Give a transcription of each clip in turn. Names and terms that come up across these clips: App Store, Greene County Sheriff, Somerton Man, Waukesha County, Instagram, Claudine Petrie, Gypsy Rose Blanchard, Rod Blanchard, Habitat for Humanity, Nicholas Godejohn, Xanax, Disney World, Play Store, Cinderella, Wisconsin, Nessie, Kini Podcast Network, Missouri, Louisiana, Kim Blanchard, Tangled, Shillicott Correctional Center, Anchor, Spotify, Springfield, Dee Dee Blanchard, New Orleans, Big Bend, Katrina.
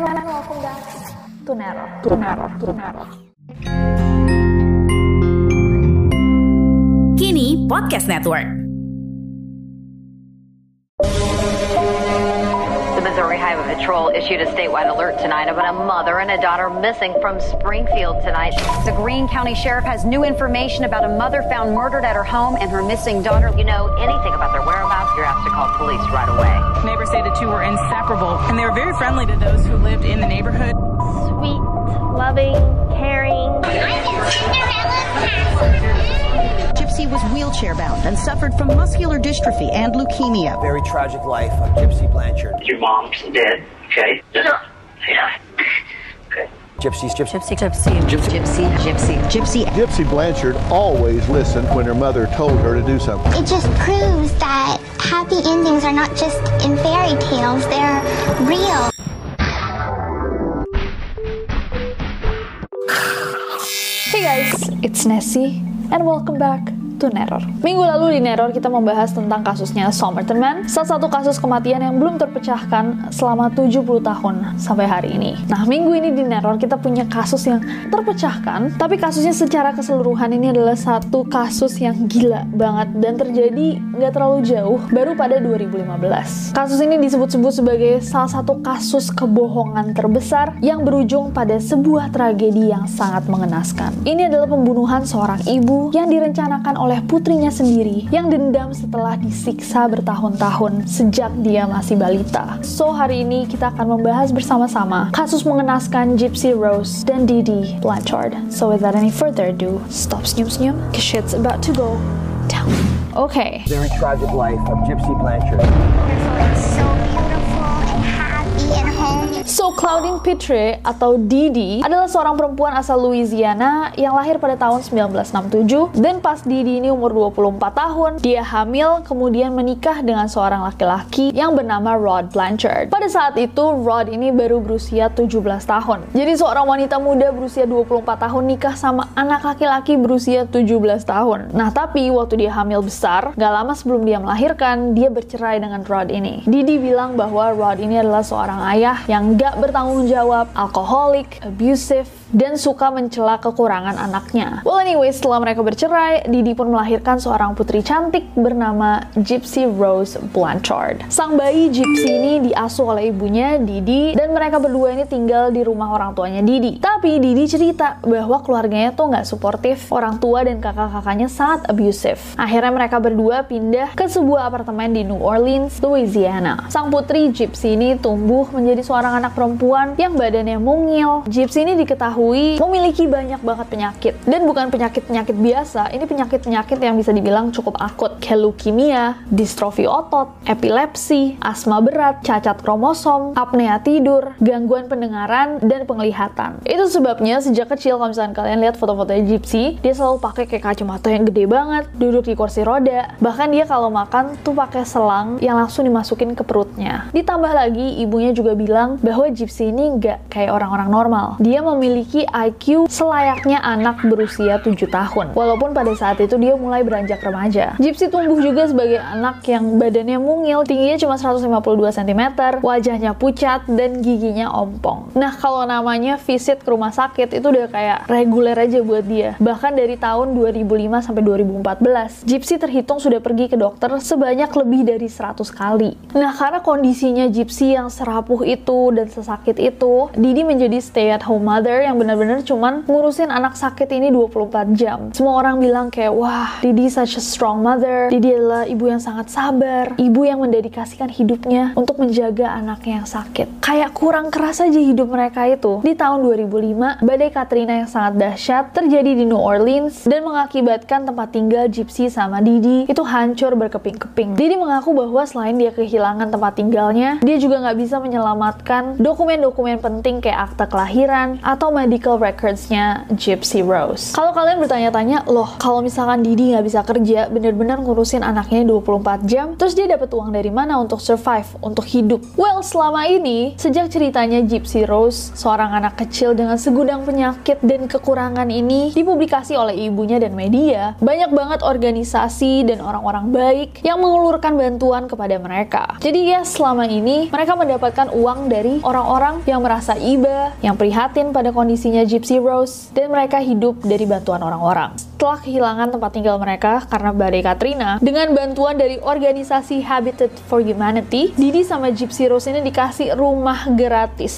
And welcome back to Nero. Kini Podcast Network. The Missouri Highway Patrol issued a statewide alert tonight about a mother and a daughter missing from Springfield tonight. The Greene County Sheriff has new information about a mother found murdered at her home and her missing daughter. If you know anything about their whereabouts, you're asked to call police right away. Neighbors say the two were inseparable, and they were very friendly to those who lived in the neighborhood. Sweet, loving, caring. I'm in Cinderella's castle. Gypsy was wheelchair-bound and suffered from muscular dystrophy and leukemia. Very tragic life of Gypsy Blanchard. Your mom's dead, okay? Yeah. Okay. Gypsy Blanchard always listened when her mother told her to do something. It just proves that happy endings are not just in fairy tales, they're real. Hey guys, it's Nessie and welcome back to Neror. Minggu lalu di Neror kita membahas tentang kasusnya Somerton Man, salah satu kasus kematian yang belum terpecahkan selama 70 tahun sampai hari ini. Nah, minggu ini di Neror kita punya kasus yang terpecahkan, tapi kasusnya secara keseluruhan ini adalah satu kasus yang gila banget dan terjadi nggak terlalu jauh, baru pada 2015. Kasus ini disebut-sebut sebagai salah satu kasus kebohongan terbesar yang berujung pada sebuah tragedi yang sangat mengenaskan. Ini adalah pembunuhan seorang ibu yang direncanakan oleh putrinya sendiri yang dendam setelah disiksa bertahun-tahun sejak dia masih balita. So, hari ini kita akan membahas bersama-sama kasus mengenaskan Gypsy Rose dan Dee Dee Blanchard. So, without any further ado, stop senyum-senyum, cause shit's about to go down. Okay. Very tragic life of Gypsy Blanchard. So, Claudine Petrie atau Dee Dee adalah seorang perempuan asal Louisiana yang lahir pada tahun 1967. Dan pas Dee Dee ini umur 24 tahun, dia hamil kemudian menikah dengan seorang laki-laki yang bernama Rod Blanchard. Pada saat itu, Rod ini baru berusia 17 tahun. Jadi seorang wanita muda berusia 24 tahun nikah sama anak laki-laki berusia 17 tahun. Nah, tapi waktu dia hamil besar, gak lama sebelum dia melahirkan, dia bercerai dengan Rod ini. Dee Dee bilang bahwa Rod ini adalah seorang ayah yang gak bertanggung jawab, alkoholik, abusive, dan suka mencela kekurangan anaknya. Well anyway, setelah mereka bercerai, Dee Dee pun melahirkan seorang putri cantik bernama Gypsy Rose Blanchard. Sang bayi Gypsy ini diasuh oleh ibunya, Dee Dee, dan mereka berdua ini tinggal di rumah orang tuanya Dee Dee. Tapi Dee Dee cerita bahwa keluarganya tuh gak suportif, orang tua dan kakak-kakaknya sangat abusive. Akhirnya mereka berdua pindah ke sebuah apartemen di New Orleans, Louisiana. Sang putri Gypsy ini tumbuh menjadi seorang anak perempuan yang badannya mungil. Gypsy ini diketahui memiliki banyak banget penyakit, dan bukan penyakit-penyakit biasa, ini penyakit-penyakit yang bisa dibilang cukup akut, kayak leukemia, distrofi otot, epilepsi, asma berat, cacat kromosom, apnea tidur, gangguan pendengaran, dan penglihatan. Itu sebabnya sejak kecil kalau misalkan kalian lihat foto-fotonya Gypsy, dia selalu pakai kayak kacamata yang gede banget, duduk di kursi roda, bahkan dia kalau makan tuh pakai selang yang langsung dimasukin ke perutnya. Ditambah lagi, ibunya juga bilang bahwa Gypsy ini nggak kayak orang-orang normal. Dia memiliki memiliki IQ selayaknya anak berusia 7 tahun. Walaupun pada saat itu dia mulai beranjak remaja. Gypsy tumbuh juga sebagai anak yang badannya mungil, tingginya cuma 152 cm, wajahnya pucat, dan giginya ompong. Nah, kalau namanya visit ke rumah sakit itu udah kayak reguler aja buat dia. Bahkan dari tahun 2005 sampai 2014, Gypsy terhitung sudah pergi ke dokter sebanyak lebih dari 100 kali. Nah, karena kondisinya Gypsy yang serapuh itu dan sesakit itu, Didi menjadi stay at home mother yang benar-benar cuman ngurusin anak sakit ini 24 jam. Semua orang bilang kayak, wah, Didi such a strong mother. Didi adalah ibu yang sangat sabar, ibu yang mendedikasikan hidupnya untuk menjaga anaknya yang sakit. Kayak kurang keras aja hidup mereka itu. Di tahun 2005, badai Katrina yang sangat dahsyat terjadi di New Orleans dan mengakibatkan tempat tinggal Gypsy sama Didi itu hancur berkeping-keping. Didi mengaku bahwa selain dia kehilangan tempat tinggalnya, dia juga nggak bisa menyelamatkan dokumen-dokumen penting kayak akta kelahiran atau medical records-nya Gypsy Rose. Kalau kalian bertanya-tanya, loh, kalau misalkan Didi nggak bisa kerja, bener-bener ngurusin anaknya 24 jam, terus dia dapat uang dari mana untuk survive, untuk hidup? Well, selama ini, sejak ceritanya Gypsy Rose, seorang anak kecil dengan segudang penyakit dan kekurangan ini dipublikasi oleh ibunya dan media, banyak banget organisasi dan orang-orang baik yang mengulurkan bantuan kepada mereka. Jadi ya, selama ini mereka mendapatkan uang dari orang-orang yang merasa iba, yang prihatin pada kondisinya Gypsy Rose, dan mereka hidup dari bantuan orang-orang. Setelah kehilangan tempat tinggal mereka karena badai Katrina, dengan bantuan dari organisasi Habitat for Humanity, Didi sama Gypsy Rose ini dikasih rumah gratis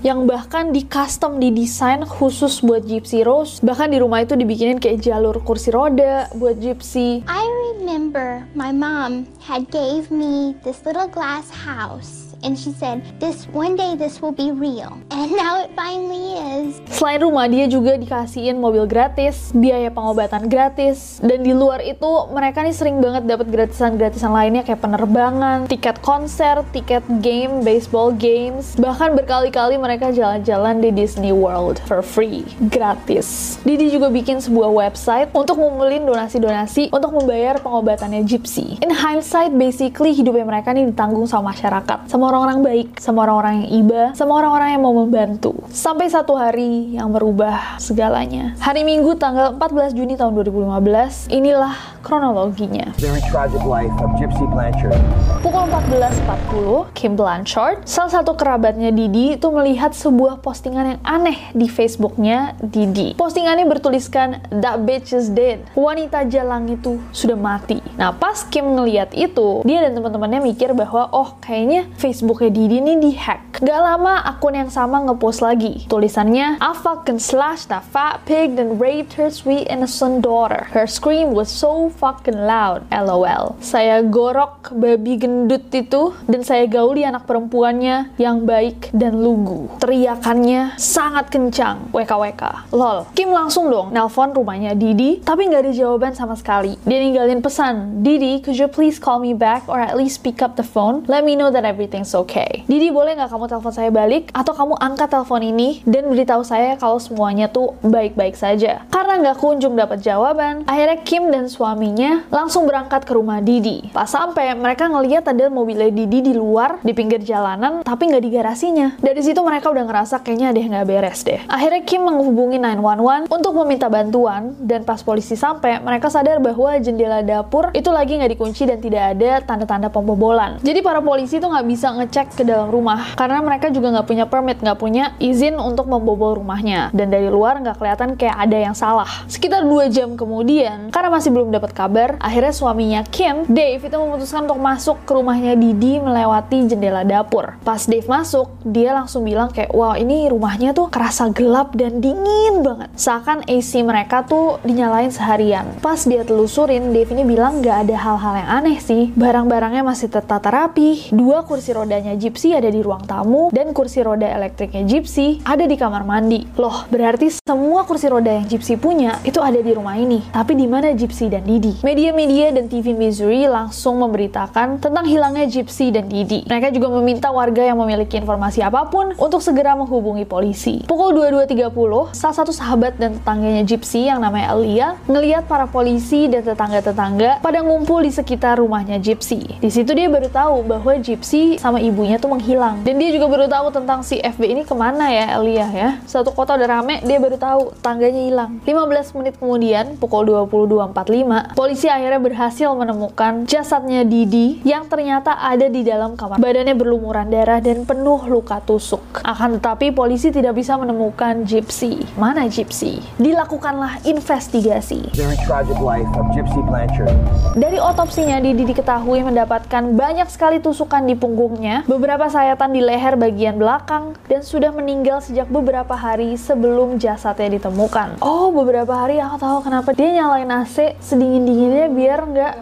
yang bahkan di custom, didesain khusus buat Gypsy Rose. Bahkan di rumah itu dibikinin kayak jalur kursi roda buat Gypsy. I remember my mom had gave me this little glass house. And she said, this one day this will be real. And now it finally is. Selain rumah, dia juga dikasihin mobil gratis, biaya pengobatan gratis, dan di luar itu mereka nih sering banget dapat gratisan-gratisan lainnya kayak penerbangan, tiket konser, tiket game, baseball games, bahkan berkali-kali mereka jalan-jalan di Disney World for free, gratis. Didi juga bikin sebuah website untuk ngumpulin donasi-donasi untuk membayar pengobatannya Gypsy. In hindsight, basically hidupnya mereka nih ditanggung sama masyarakat, sama orang-orang baik, sama orang-orang yang iba, sama orang-orang yang mau membantu. Sampai satu hari yang merubah segalanya. Hari Minggu tanggal 14 Juni tahun 2015, inilah kronologinya. Very tragic life of Gypsy Blanchard. Pukul 14.40, Kim Blanchard, salah satu kerabatnya Didi, itu melihat sebuah postingan yang aneh di Facebooknya Didi. Postingannya bertuliskan, that bitch is dead. Wanita jalang itu sudah mati. Nah, pas Kim ngeliat itu, dia dan teman-temannya mikir bahwa, oh, kayaknya Facebooknya Didi ini di-hack. Gak lama akun yang sama ngepost lagi. Tulisannya, I fucking slashed that fat pig and raped her sweet innocent daughter. Her scream was so fucking loud. LOL. Saya gorok babi gendut itu dan saya gauli anak perempuannya yang baik dan lugu. Teriakannya sangat kencang. WKWK. Lol. Kim langsung dong nelpon rumahnya Didi, tapi gak ada jawaban sama sekali. Dia ninggalin pesan, Didi, could you please call me back or at least pick up the phone? Let me know that everything's okay. Didi, boleh nggak kamu telepon saya balik? Atau kamu angkat telepon ini dan beritahu saya kalau semuanya tuh baik-baik saja. Karena nggak kunjung dapat jawaban, akhirnya Kim dan suaminya langsung berangkat ke rumah Didi. Pas sampai, mereka ngelihat ada mobilnya Didi di luar, di pinggir jalanan, tapi nggak di garasinya. Dari situ mereka udah ngerasa kayaknya ada yang nggak beres deh. Akhirnya Kim menghubungi 911 untuk meminta bantuan, dan pas polisi sampai, mereka sadar bahwa jendela dapur itu lagi nggak dikunci dan tidak ada tanda-tanda pembobolan. Jadi para polisi tuh nggak bisa ngecek ke dalam rumah karena mereka juga nggak punya permit, nggak punya izin untuk membobol rumahnya, dan dari luar nggak kelihatan kayak ada yang salah. Sekitar 2 jam kemudian, karena masih belum dapat kabar, akhirnya suaminya Kim, Dave, itu memutuskan untuk masuk ke rumahnya Didi melewati jendela dapur. Pas Dave masuk, dia langsung bilang kayak, wow, ini rumahnya tuh kerasa gelap dan dingin banget, seakan AC mereka tuh dinyalain seharian. Pas dia telusurin, Dave ini bilang nggak ada hal-hal yang aneh sih, barang-barangnya masih tertata rapi. 2 kursi rodanya Gypsy ada di ruang tamu, dan kursi roda elektriknya Gypsy ada di kamar mandi. Loh, berarti semua kursi roda yang Gypsy punya itu ada di rumah ini. Tapi di mana Gypsy dan Didi? Media-media dan TV Missouri langsung memberitakan tentang hilangnya Gypsy dan Didi. Mereka juga meminta warga yang memiliki informasi apapun untuk segera menghubungi polisi. Pukul 22.30, salah satu sahabat dan tetangganya Gypsy yang namanya Elia ngelihat para polisi dan tetangga-tetangga pada ngumpul di sekitar rumahnya Gypsy. Di situ dia baru tahu bahwa Gypsy sama sama ibunya tuh menghilang. Dan dia juga baru tahu tentang si FB ini kemana ya, Elia ya. Satu kota udah rame, dia baru tahu tangganya hilang. 15 menit kemudian, pukul 22.45, polisi akhirnya berhasil menemukan jasadnya Dee Dee yang ternyata ada di dalam kamar. Badannya berlumuran darah dan penuh luka tusuk. Akan tetapi, polisi tidak bisa menemukan Gypsy. Mana Gypsy? Dilakukanlah investigasi. Very tragic life of Gypsy Blanchard. Dari otopsinya, Dee Dee diketahui mendapatkan banyak sekali tusukan di punggungnya, beberapa sayatan di leher bagian belakang, dan sudah meninggal sejak beberapa hari sebelum jasadnya ditemukan. Oh, beberapa hari aku tahu kenapa dia nyalain AC sedingin-dinginnya biar nggak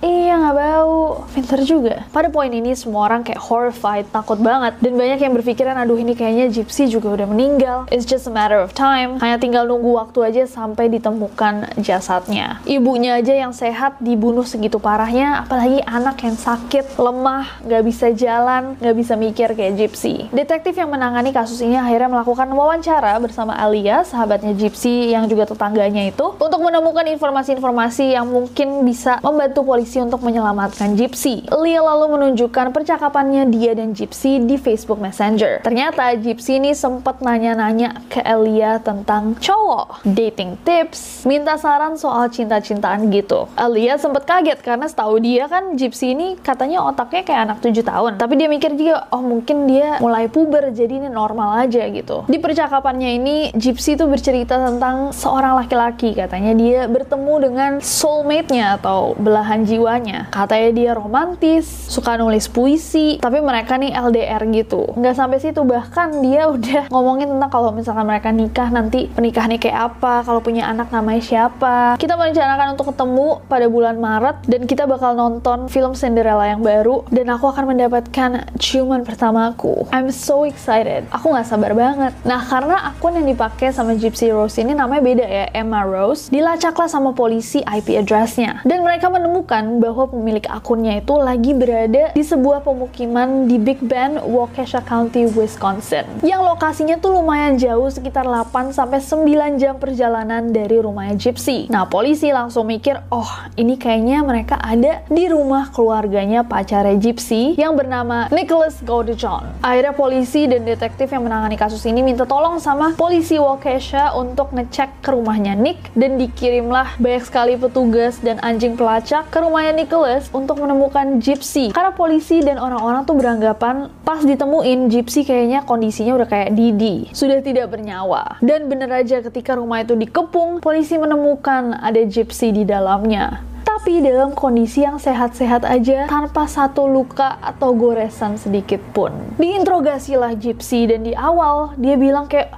bau. Pinter juga. Pada poin ini semua orang kayak horrified, takut banget, dan banyak yang berpikiran aduh ini kayaknya Gypsy juga udah meninggal. It's just a matter of time. Hanya tinggal nunggu waktu aja sampai ditemukan jasadnya. Ibunya aja yang sehat dibunuh segitu parahnya, apalagi anak yang sakit, lemah, nggak bisa jalan, nggak bisa mikir kayak Gypsy. Detektif yang menangani kasus ini akhirnya melakukan wawancara bersama Alia, sahabatnya Gypsy yang juga tetangganya itu, untuk menemukan informasi-informasi yang mungkin bisa membantu polisi untuk menyelamatkan Gypsy. Alia lalu menunjukkan percakapannya dia dan Gypsy di Facebook Messenger. Ternyata Gypsy ini sempat nanya-nanya ke Alia tentang cowok, dating tips, minta saran soal cinta-cintaan gitu. Alia sempat kaget karena setahu dia kan Gypsy ini katanya otaknya kayak anak 7 tahun. Tapi dia mikir juga, oh mungkin dia mulai puber jadi ini normal aja gitu. Di percakapannya ini Gypsy itu bercerita tentang seorang laki-laki, katanya dia bertemu dengan soulmate-nya atau belahan jiwanya. Katanya dia romantis, suka nulis puisi, tapi mereka nih LDR gitu. Nggak sampai situ, bahkan dia udah ngomongin tentang kalau misalkan mereka nikah nanti pernikahannya kayak apa, kalau punya anak namanya siapa. Kita merencanakan untuk ketemu pada bulan Maret dan kita bakal nonton film Cinderella yang baru dan aku akan mendapatkan ciuman pertamaku. I'm so excited. Aku nggak sabar banget. Nah, karena akun yang dipakai sama Gypsy Rose ini namanya beda ya, Emma Rose, dilacaklah sama polisi IP address-nya. Dan mereka menemukan bahwa pemilik akunnya itu lagi berada di sebuah pemukiman di Big Bend, Waukesha County, Wisconsin. Yang lokasinya tuh lumayan jauh, sekitar 8-9 jam perjalanan dari rumahnya Gypsy. Nah, polisi langsung mikir, oh ini kayaknya mereka ada di rumah keluarganya pacarnya Gypsy yang bernama Nicholas Godejohn. Akhirnya polisi dan detektif yang menangani kasus ini minta tolong sama polisi Waukesha untuk ngecek ke rumahnya Nick, dan dikirimlah banyak sekali petugas dan anjing pelacak ke rumahnya Nicholas untuk menemukan Gypsy. Karena polisi dan orang-orang tuh beranggapan pas ditemuin Gypsy kayaknya kondisinya udah kayak Dee Dee, sudah tidak bernyawa. Dan bener aja ketika rumah itu dikepung, polisi menemukan ada Gypsy di dalamnya, tapi dalam kondisi yang sehat-sehat aja tanpa satu luka atau goresan sedikit pun. Diinterogasilah Gypsy dan di awal dia bilang kayak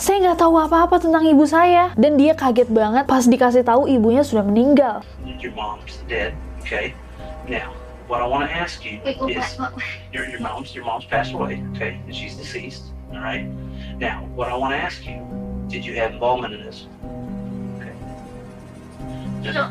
saya nggak tahu apa-apa tentang ibu saya, dan dia kaget banget pas dikasih tahu ibunya sudah meninggal. Your mom's dead, okay? Now, what I want to ask you is your mom's passed away, okay? And she's deceased, all right? Now, what I want to ask you, did you have involvement in this? Okay. No.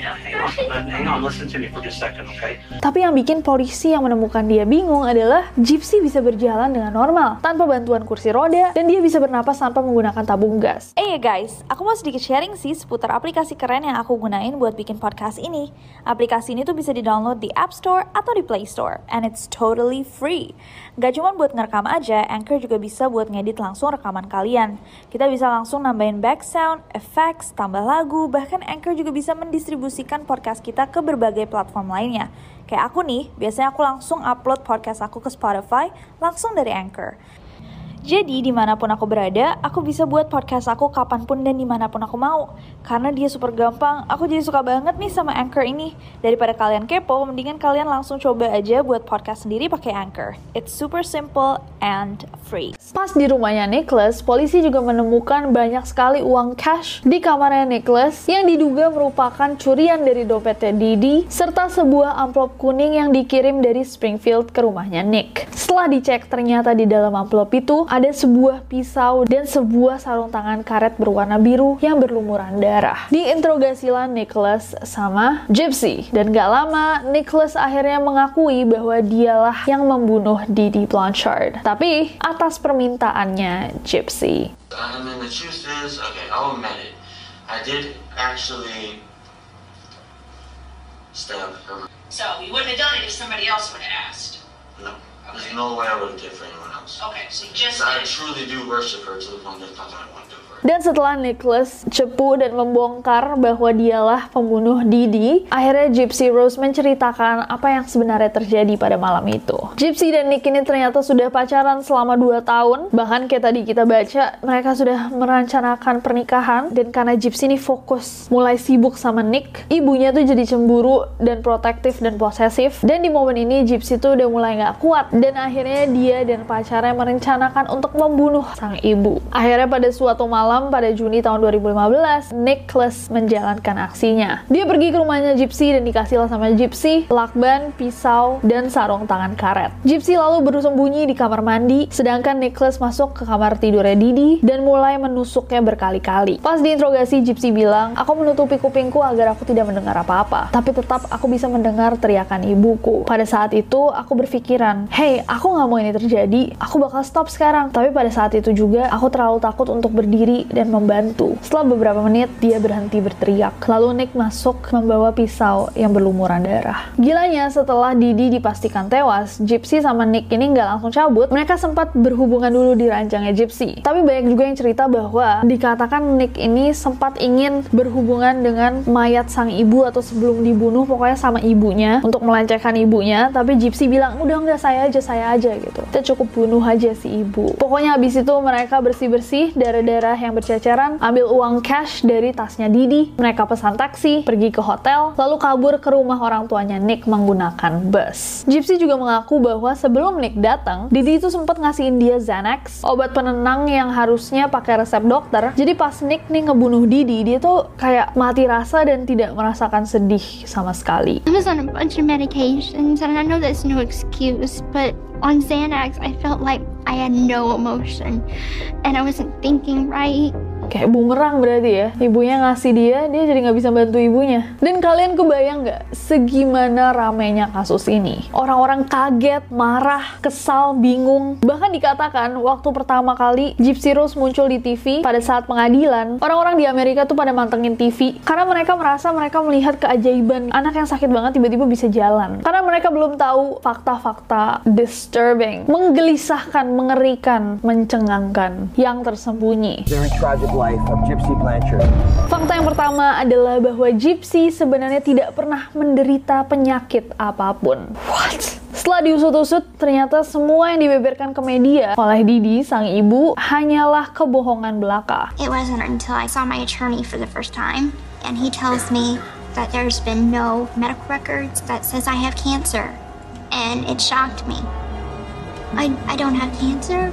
Hang on, listen to me for just a second, okay? Tapi yang bikin polisi yang menemukan dia bingung adalah Gypsy bisa berjalan dengan normal tanpa bantuan kursi roda, dan dia bisa bernapas tanpa menggunakan tabung gas. Ya guys, aku mau sedikit sharing sih seputar aplikasi keren yang aku gunain buat bikin podcast ini. Aplikasi ini tuh bisa di-download di App Store atau di Play Store, and it's totally free. Gak cuma buat ngerekam aja, Anchor juga bisa buat ngedit langsung rekaman kalian. Kita bisa langsung nambahin back sound, effects, tambah lagu, bahkan Anchor juga bisa mendistribusikan podcast kita ke berbagai platform lainnya. Kayak aku nih, biasanya aku langsung upload podcast aku ke Spotify langsung dari Anchor. Jadi dimanapun aku berada, aku bisa buat podcast aku kapanpun dan dimanapun aku mau. Karena dia super gampang, aku jadi suka banget nih sama Anchor ini. Daripada kalian kepo, mendingan kalian langsung coba aja buat podcast sendiri pakai Anchor. It's super simple and free. Pas di rumahnya Nicholas, polisi juga menemukan banyak sekali uang cash di kamarnya Nicholas yang diduga merupakan curian dari dompetnya Dee Dee, serta sebuah amplop kuning yang dikirim dari Springfield ke rumahnya Nick. Setelah dicek, ternyata di dalam amplop itu ada sebuah pisau dan sebuah sarung tangan karet berwarna biru yang berlumuran darah. Diinterogasilah Nicholas sama Gypsy, dan gak lama Nicholas akhirnya mengakui bahwa dialah yang membunuh Dee Dee Blanchard, tapi atas permintaannya Gypsy. I mean, the truth is, okay, I'll admit it. I did actually stab her. So you wouldn't have done it if somebody else would have asked. No. Because in no way I would have did for anyone else. Okay, so just I truly do worship her to the point that I want to. Dan setelah Nicholas cepu dan membongkar bahwa dialah pembunuh Dee Dee, akhirnya Gypsy Rose menceritakan apa yang sebenarnya terjadi pada malam itu. Gypsy dan Nick ini ternyata sudah pacaran selama 2 tahun. Bahkan kayak tadi kita baca, mereka sudah merencanakan pernikahan. Dan karena Gypsy ini fokus mulai sibuk sama Nick, ibunya tuh jadi cemburu dan protektif dan posesif. Dan di momen ini Gypsy tuh udah mulai gak kuat. Dan akhirnya dia dan pacarnya merencanakan untuk membunuh sang ibu. Akhirnya pada suatu malam pada Juni tahun 2015, Nicholas menjalankan aksinya. Dia pergi ke rumahnya Gypsy dan dikasihlah sama Gypsy lakban, pisau, dan sarung tangan karet. Gypsy lalu bersembunyi di kamar mandi, sedangkan Nicholas masuk ke kamar tidurnya Dee Dee dan mulai menusuknya berkali-kali. Pas diinterogasi, Gypsy bilang, "Aku menutupi kupingku agar aku tidak mendengar apa-apa, tapi tetap aku bisa mendengar teriakan ibuku. Pada saat itu, aku berpikiran, hey, aku gak mau ini terjadi, aku bakal stop sekarang. Tapi pada saat itu juga, aku terlalu takut untuk berdiri dan membantu." Setelah beberapa menit, dia berhenti berteriak. Lalu Nick masuk membawa pisau yang berlumuran darah. Gilanya, setelah Dee Dee dipastikan tewas, Gypsy sama Nick ini nggak langsung cabut. Mereka sempat berhubungan dulu di ranjangnya Gypsy. Tapi banyak juga yang cerita bahwa dikatakan Nick ini sempat ingin berhubungan dengan mayat sang ibu atau sebelum dibunuh, pokoknya sama ibunya, untuk melecehkan ibunya. Tapi Gypsy bilang, "Udah nggak, saya aja gitu. Kita cukup bunuh aja si ibu." Pokoknya habis itu mereka bersih-bersih, darah-darah yang berceceran, ambil uang cash dari tasnya Dee Dee. Mereka pesan taksi, pergi ke hotel, lalu kabur ke rumah orang tuanya Nick menggunakan bus. Gypsy juga mengaku bahwa sebelum Nick datang, Dee Dee itu sempat ngasihin dia Xanax, obat penenang yang harusnya pakai resep dokter. Jadi pas Nick nih ngebunuh Dee Dee, dia tuh kayak mati rasa dan tidak merasakan sedih sama sekali. I was on a bunch of medications and I know that's no excuse, but on Xanax, I felt like I had no emotion and I wasn't thinking right. Kayak bumerang berarti ya, ibunya ngasih dia jadi nggak bisa bantu ibunya. Dan kalian kebayang nggak segimana ramainya kasus ini? Orang-orang kaget, marah, kesal, bingung. Bahkan dikatakan waktu pertama kali Gypsy Rose muncul di TV pada saat pengadilan, orang-orang di Amerika tuh pada mantengin TV karena mereka merasa mereka melihat keajaiban anak yang sakit banget tiba-tiba bisa jalan. Karena mereka belum tahu fakta-fakta disturbing, menggelisahkan, mengerikan, mencengangkan yang tersembunyi. Very tragic life of Gypsy Blanchard. Fakta yang pertama adalah bahwa Gypsy sebenarnya tidak pernah menderita penyakit apapun. What? Setelah diusut-usut, ternyata semua yang dibeberkan ke media oleh Dee Dee, sang ibu, hanyalah kebohongan belaka. It wasn't until I saw my attorney for the first time, and he tells me that there's been no medical records that says I have cancer, and it shocked me. I don't have cancer.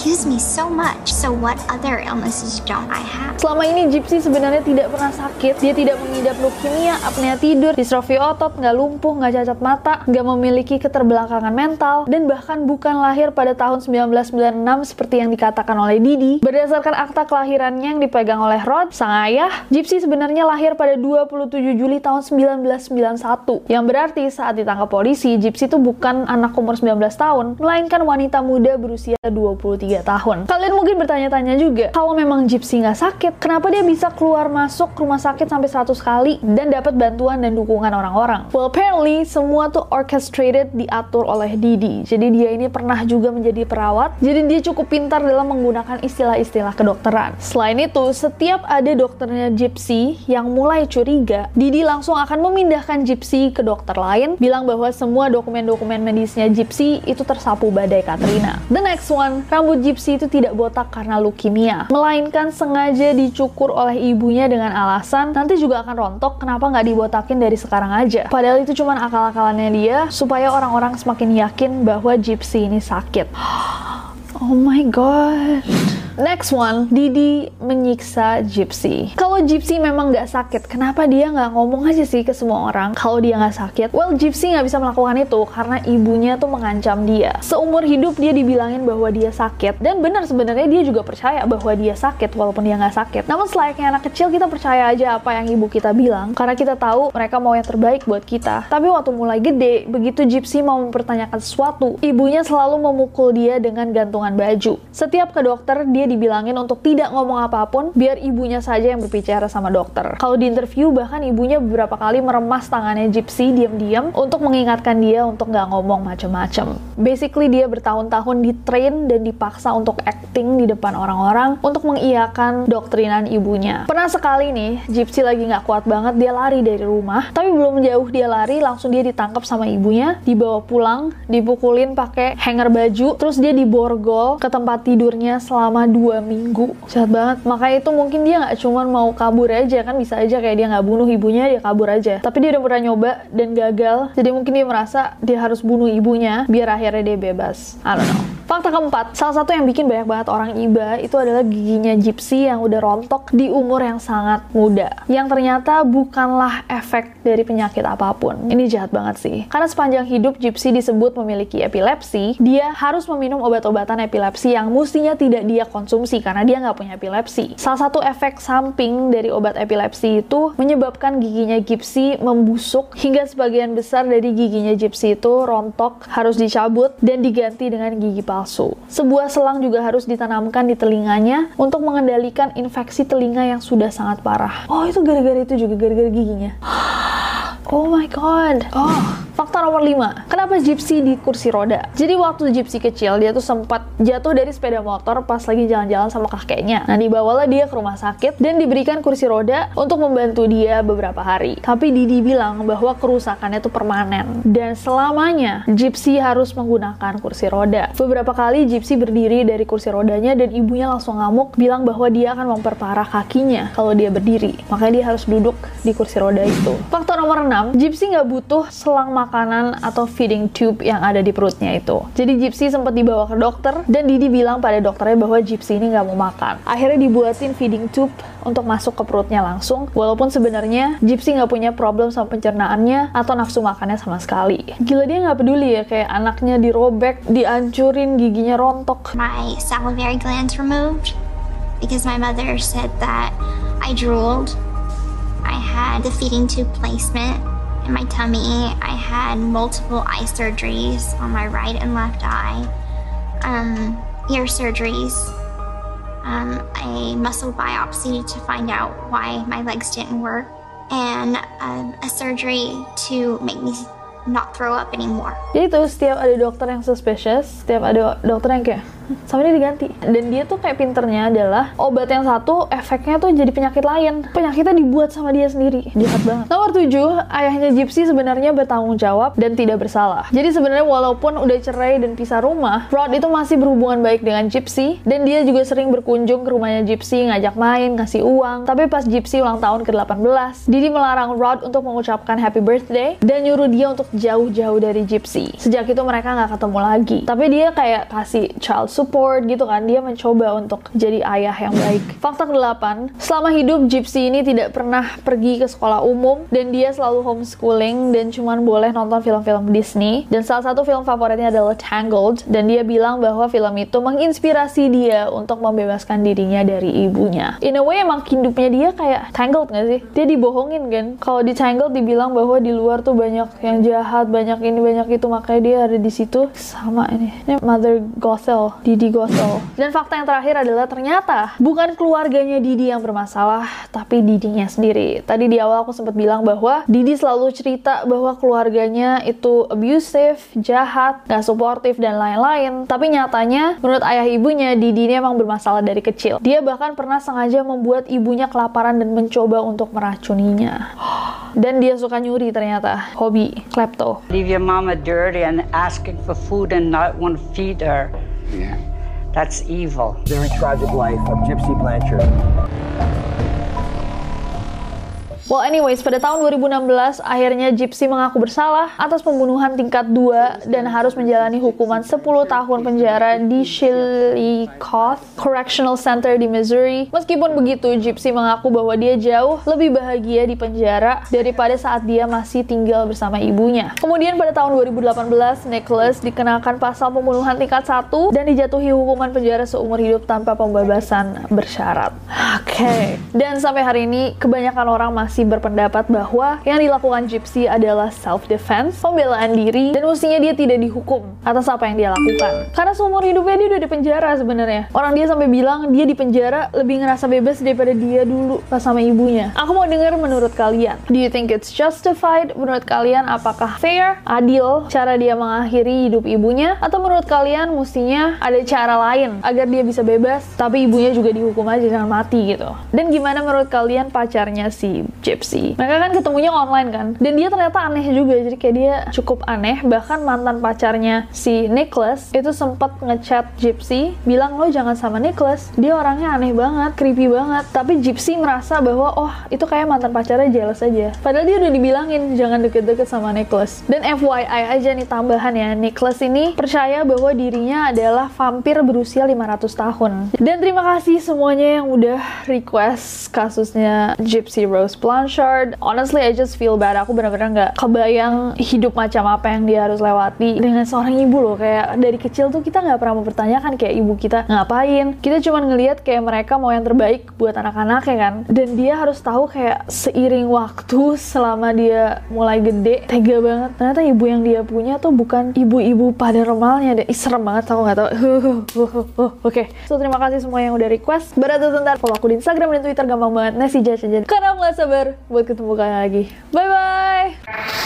Excuse me so much, so what other illnesses don't I have? Selama ini Gypsy sebenarnya tidak pernah sakit. Dia tidak mengidap leukemia, apnea tidur, distrofi otot, nggak lumpuh, nggak cacat mata, nggak memiliki keterbelakangan mental, dan bahkan bukan lahir pada tahun 1996 seperti yang dikatakan oleh Dee Dee. Berdasarkan akta kelahirannya yang dipegang oleh Rod, sang ayah, Gypsy sebenarnya lahir pada 27 Juli tahun 1991. Yang berarti saat ditangkap polisi, Gypsy itu bukan anak umur 19 tahun, melainkan wanita muda berusia 23 tahun. Kalian mungkin bertanya-tanya juga, kalau memang Gypsy nggak sakit, kenapa dia bisa keluar masuk rumah sakit sampai 100 kali dan dapat bantuan dan dukungan orang-orang? Well, apparently semua tuh orchestrated, diatur oleh Dee Dee. Jadi dia ini pernah juga menjadi perawat, jadi dia cukup pintar dalam menggunakan istilah-istilah kedokteran. Selain itu, setiap ada dokternya Gypsy yang mulai curiga, Dee Dee langsung akan memindahkan Gypsy ke dokter lain, bilang bahwa semua dokumen-dokumen medisnya Gypsy itu tersapu badai Katrina. The next one, rambut Gypsy itu tidak botak karena leukemia, melainkan sengaja dicukur oleh ibunya dengan alasan nanti juga akan rontok, kenapa nggak dibotakin dari sekarang aja. Padahal itu cuma akal-akalannya dia supaya orang-orang semakin yakin bahwa Gypsy ini sakit. Oh my god. Next one, Dee Dee menyiksa Gypsy. Kalau Gypsy memang nggak sakit, kenapa dia nggak ngomong aja sih ke semua orang kalau dia nggak sakit? Well, Gypsy nggak bisa melakukan itu karena ibunya tuh mengancam dia. Seumur hidup dia dibilangin bahwa dia sakit, dan benar sebenarnya dia juga percaya bahwa dia sakit walaupun dia nggak sakit. Namun selayaknya anak kecil, kita percaya aja apa yang ibu kita bilang karena kita tahu mereka mau yang terbaik buat kita. Tapi waktu mulai gede, begitu Gypsy mau mempertanyakan sesuatu, ibunya selalu memukul dia dengan gantungan baju. Setiap ke dokter, dia dibilangin untuk tidak ngomong apapun, biar ibunya saja yang berbicara sama dokter. Kalau di interview, bahkan ibunya beberapa kali meremas tangannya Gypsy diam-diam untuk mengingatkan dia untuk nggak ngomong macem-macem. Basically dia bertahun-tahun ditrain dan dipaksa untuk acting di depan orang-orang untuk mengiyakan doktrinan ibunya. Pernah sekali nih, Gypsy lagi nggak kuat banget, dia lari dari rumah, tapi belum jauh dia lari, langsung dia ditangkap sama ibunya, dibawa pulang, dipukulin pakai hanger baju, terus dia diborgol ke tempat tidurnya selama 2 minggu. Jahat banget. Makanya itu mungkin dia nggak cuman mau kabur aja, kan bisa aja kayak dia nggak bunuh ibunya, dia kabur aja, tapi dia udah pernah nyoba dan gagal, jadi mungkin dia merasa dia harus bunuh ibunya biar akhirnya dia bebas. I don't know. Fakta keempat, salah satu yang bikin banyak banget orang iba itu adalah giginya Gypsy yang udah rontok di umur yang sangat muda, yang ternyata bukanlah efek dari penyakit apapun. Ini jahat banget sih. Karena sepanjang hidup Gypsy disebut memiliki epilepsi, dia harus meminum obat-obatan epilepsi yang mestinya tidak dia konsumsi karena dia nggak punya epilepsi. Salah satu efek samping dari obat epilepsi itu menyebabkan giginya Gypsy membusuk hingga sebagian besar dari giginya Gypsy itu rontok, harus dicabut dan diganti dengan gigi palsu. Sebuah selang juga harus ditanamkan di telinganya untuk mengendalikan infeksi telinga yang sudah sangat parah. Oh, itu gara-gara itu juga, gara-gara giginya. Oh my god. Oh. Fakta nomor 5, kenapa Gypsy di kursi roda? Jadi waktu Gypsy kecil, dia tuh sempat jatuh dari sepeda motor pas lagi jalan-jalan sama kakeknya. Nah, dibawalah dia ke rumah sakit dan diberikan kursi roda untuk membantu dia beberapa hari. Tapi Didi bilang bahwa kerusakannya tuh permanen. Dan selamanya, Gypsy harus menggunakan kursi roda. Beberapa kali Gypsy berdiri dari kursi rodanya dan ibunya langsung ngamuk, bilang bahwa dia akan memperparah kakinya kalau dia berdiri. Makanya dia harus duduk di kursi roda itu. Fakta nomor 6, Gypsy nggak butuh selang makanan atau feeding tube yang ada di perutnya itu. Jadi Gypsy sempat dibawa ke dokter dan Didi bilang pada dokternya bahwa Gypsy ini nggak mau makan. Akhirnya dibuatin feeding tube untuk masuk ke perutnya langsung, walaupun sebenarnya Gypsy nggak punya problem sama pencernaannya atau nafsu makannya sama sekali. Gila, dia nggak peduli ya, kayak anaknya dirobek, dihancurin, giginya rontok. My salivary glands removed because my mother said that I drooled. I had the feeding tube placement. In my tummy, I had multiple eye surgeries on my right and left eye, ear surgeries, a muscle biopsy to find out why my legs didn't work, and a surgery to make me not throw up anymore. Jadi tuh setiap ada dokter yang suspicious, setiap ada dokter yang kayak sama dia diganti. Dan dia tuh kayak pinternya adalah obat yang satu efeknya tuh jadi penyakit lain, penyakitnya dibuat sama dia sendiri. Jahat banget. Nomor 7, ayahnya Gypsy sebenarnya bertanggung jawab dan tidak bersalah. Jadi sebenarnya walaupun udah cerai dan pisah rumah, Rod itu masih berhubungan baik dengan Gypsy dan dia juga sering berkunjung ke rumahnya Gypsy, ngajak main, ngasih uang. Tapi pas Gypsy ulang tahun ke-18, Didi melarang Rod untuk mengucapkan happy birthday dan nyuruh dia untuk jauh-jauh dari Gypsy. Sejak itu mereka nggak ketemu lagi. Tapi dia kayak kasih child support gitu kan, dia mencoba untuk jadi ayah yang baik. Fakta ke-8, selama hidup Gypsy ini tidak pernah pergi ke sekolah umum dan dia selalu homeschooling dan cuman boleh nonton film-film Disney, dan salah satu film favoritnya adalah Tangled, dan dia bilang bahwa film itu menginspirasi dia untuk membebaskan dirinya dari ibunya. In a way emang hidupnya dia kayak Tangled gak sih? Dia dibohongin kan? Kalau di Tangled dibilang bahwa di luar tuh banyak yang jahat, banyak ini, banyak itu, makanya dia ada di situ. Sama ini Mother Gothel, Didi Gothel. Dan fakta yang terakhir adalah ternyata bukan keluarganya Didi yang bermasalah, tapi Didinya sendiri. Tadi di awal aku sempat bilang bahwa Didi selalu cerita bahwa keluarganya itu abusive, jahat, gak suportif, dan lain-lain. Tapi nyatanya, menurut ayah ibunya, Didi ini emang bermasalah dari kecil. Dia bahkan pernah sengaja membuat ibunya kelaparan dan mencoba untuk meracuninya. Dan dia suka nyuri ternyata. Hobi, klepto. Leave your mama dirty and asking for food and not want to feed her. Yeah. That's evil. Very tragic life of Gypsy Blanchard. Well anyways, pada tahun 2016 akhirnya Gypsy mengaku bersalah atas pembunuhan tingkat 2 dan harus menjalani hukuman 10 tahun penjara di Shillicott Correctional Center di Missouri. Meskipun begitu, Gypsy mengaku bahwa dia jauh lebih bahagia di penjara daripada saat dia masih tinggal bersama ibunya. Kemudian pada tahun 2018, Nicholas dikenakan pasal pembunuhan tingkat 1 dan dijatuhi hukuman penjara seumur hidup tanpa pembebasan bersyarat. Oke. Dan sampai hari ini kebanyakan orang masih masih berpendapat bahwa yang dilakukan Gypsy adalah self-defense, pembelaan diri, dan mestinya dia tidak dihukum atas apa yang dia lakukan. Karena seumur hidupnya dia udah di penjara sebenarnya. Orang dia sampai bilang dia di penjara lebih ngerasa bebas daripada dia dulu pas sama ibunya. Aku mau dengar menurut kalian. Do you think it's justified? Menurut kalian apakah fair, adil cara dia mengakhiri hidup ibunya? Atau menurut kalian mestinya ada cara lain agar dia bisa bebas tapi ibunya juga dihukum aja, jangan mati gitu? Dan gimana menurut kalian pacarnya si Gypsy? Mereka kan ketemunya online kan? Dan dia ternyata aneh juga, jadi kayak dia cukup aneh. Bahkan mantan pacarnya si Nicholas itu sempat ngechat Gypsy bilang, lo jangan sama Nicholas, dia orangnya aneh banget, creepy banget. Tapi Gypsy merasa bahwa oh itu kayak mantan pacarnya jealous aja, padahal dia udah dibilangin jangan deket-deket sama Nicholas. Dan FYI aja nih tambahan ya, Nicholas ini percaya bahwa dirinya adalah vampir berusia 500 tahun. Dan terima kasih semuanya yang udah request kasusnya Gypsy Rose Blanchard. Honestly, I just feel bad. Aku benar-benar nggak kebayang hidup macam apa yang dia harus lewati dengan seorang ibu loh. Kayak dari kecil tuh kita nggak pernah mempertanyakan kayak ibu kita ngapain, kita cuma ngelihat kayak mereka mau yang terbaik buat anak-anaknya kan. Dan dia harus tahu kayak seiring waktu selama dia mulai gede, tega banget ternyata ibu yang dia punya tuh bukan ibu-ibu pada normalnya deh. Ih, serem banget, aku nggak tahu. Oke. So terima kasih semua yang udah request. Berada tentar follow aku di Instagram dan Twitter, gampang banget, Nessie Judge aja. Karena aku nggak sabar buat ketemu kalian lagi. Bye bye.